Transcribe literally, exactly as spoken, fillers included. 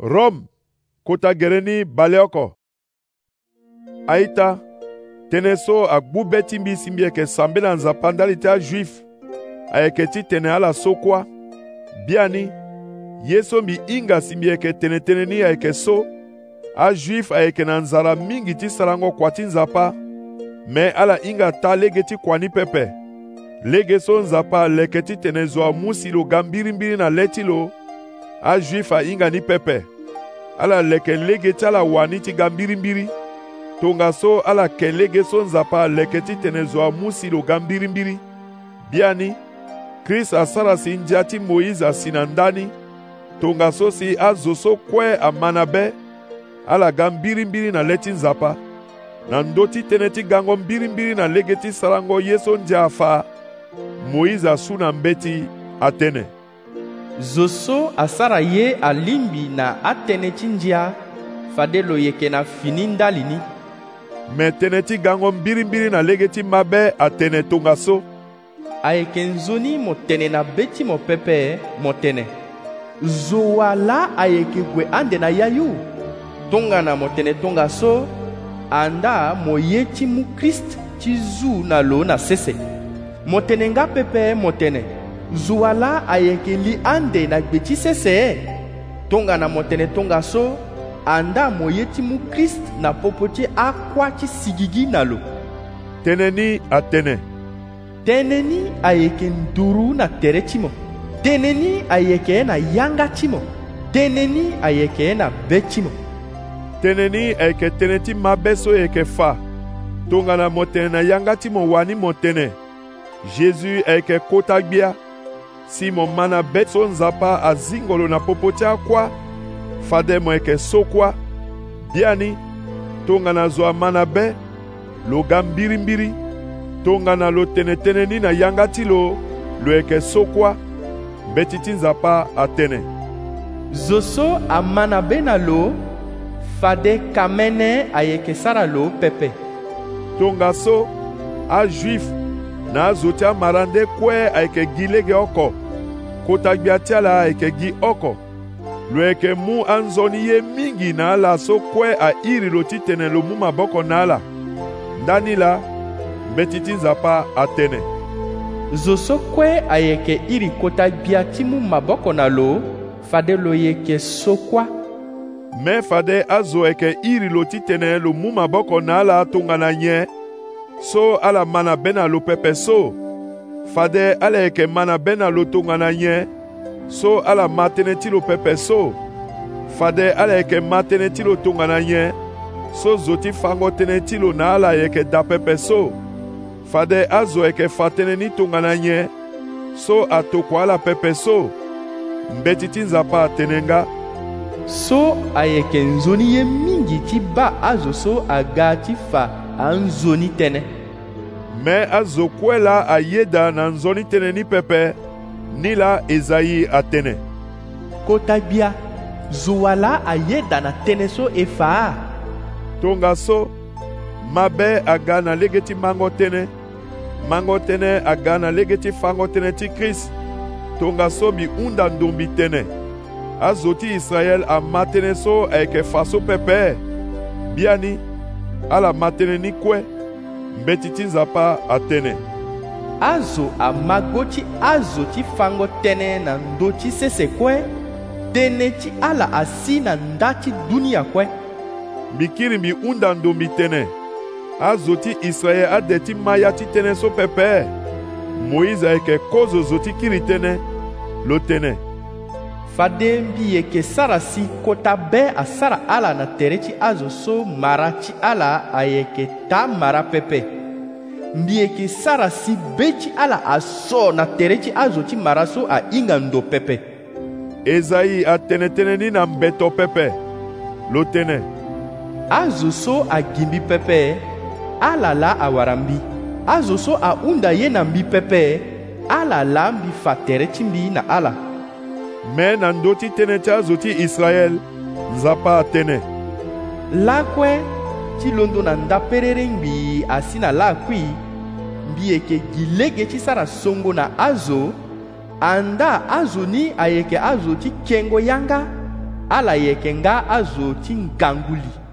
Rome, kota gereni baleoko. Aita, teneso akbubeti mbi simbi eke sambela nzapandalita juif. Ayeketi tene ala sokwa. Biani, yeso mi inga simbi eke tene tene ni ayeke so. A juif ayeke na nzala mingi ti sarango kwa ti nzapa. Me ala inga ta legeti kwa ni pepe. Legeso nzapa leketi tene zoa musilo gambiri mbiri na letilo. A juif a inga ni pepe. Ala leke legeti ala waniti gambiri mbiri. Tongaso ala ke legeso nzapa leketi tene zoa musilo gambiri mbiri. Biani, Chris asara si njati Moise asinandani. Tongaso si azoso kwe amanabe. Ala gambiri mbiri na leti nzapa. Nandoti teneti gango mbiri mbiri na legeti sarango yeso njafa. Moise asuna mbeti atene. Zoso asara ye alimbi na atene tinjia. Fadelo yeke na fininda lini. Me teneti gango mbiri mbiri na legeti mabe atene tongaso. Ayeke nzoni motene na beti mo pepe motene. Zowa la ayeke gwe ande na yayu. Tonga na motene tongaso. Anda moye ti mu Christ ti zu na lo na sese. Motene nga pepe motene. Zowa la ayeke li ande na gbe ti sese. Tonga na motene tongaso. Anda moye ti mu Christ na popo ti akua ti sigigi na lo. Teneni atene. Teneni ayeke nduru na tere timo. Teneni ayeke na yanga timo. Teneni ayeke na be timo. Teneni ayeke teneti mabeso yeke fa. Tongana motene na yanga timo wani motene. Jésus ayeke kota gbia. Si mo mana beso nzapa azingolo na popotia kwa. Fade mo yeke sokwa. Biani, tongana zoa mana be. Logambiri mbiri. Tongana lo tene tene ni na yangati lo, lo eke sokwa, betiti nzapa atene. Zoso amana bena lo, fade kamene ayeke sara lo pepe. Tongaso, a juif, na azotia marande kwe ayeke gilege oko, kota gbiatia la ayeke gi oko. Lo eke mu anzoni ye mingi na ala so kwe a iri lo titene lo mu maboko na ala. Ndani la, betiti nzapa atene. Zoso kwe ayeke iri kota bia ti mu maboko na lo, fade lo yeke sokwa. Me fade azo eke iri lo titene lo mu maboko na ala tongana nye. So ala mana bena lo pepe so. Fade ala eke mana bena lo tongana nye. So ala matene ti lo pepe so. Fade ala eke matene ti lo tongana nye. So zoti fango tene ti lo na ala yeke da pepe so. Fade azo eke fatene ni tongana nye. So atokwa ala pepe so. Mbetiti nzapa atenenga. So ayeke nzoni ye mingi ti ba azo so aga ti fa anzoni tene. Me azo kwe la ayeda na nzoni tene ni pepe. Ni la Ezayi atene. Kota bia. Zowa la ayeda na tene so efa. Tongaso. Mabe aga na legeti mango tene. Mango tene aga na legeti fango tene ti Christ. Tongaso bi unda ndombi tene. Azoti Israel a matene so ayeke faso pepe. Biani, ala matene ni kwe. Mbetiti nzapa atene. Azo a magoti azoti fango tene na ndoti sese kwe. Tene ti ala asi na ndati dunia kwe. Mikiri mi unda ndombi tene. Azoti Israel adeti maya ti tene so pepe. Moïse ayeke kozo zoti kiri tene lo tene. Fade mbi yeke sara si kota be asara ala na tere ti azo so mara ti ala ayeke ta mara pepe. Mbi yeke sara si be ti ala aso na tere ti azo ti mara so ainga ndo pepe. Ezayi atene tene ni na mbeto pepe lo tene. Azo so agimbi pepe. Ala la awarambi. Azo so a unda ye na mbi pepe. Ala la mbi fatere ti mbi na ala. Me na ndoti tene ti azo ti Israel. Nzapa atene. La kwe ti londo na ndaperere mbi asi na la kwi. Mbi yeke gilege ti sara songo na azo. Anda azo ni ayeke azo ti kengo yanga. ala yekenga azo ti nganguli.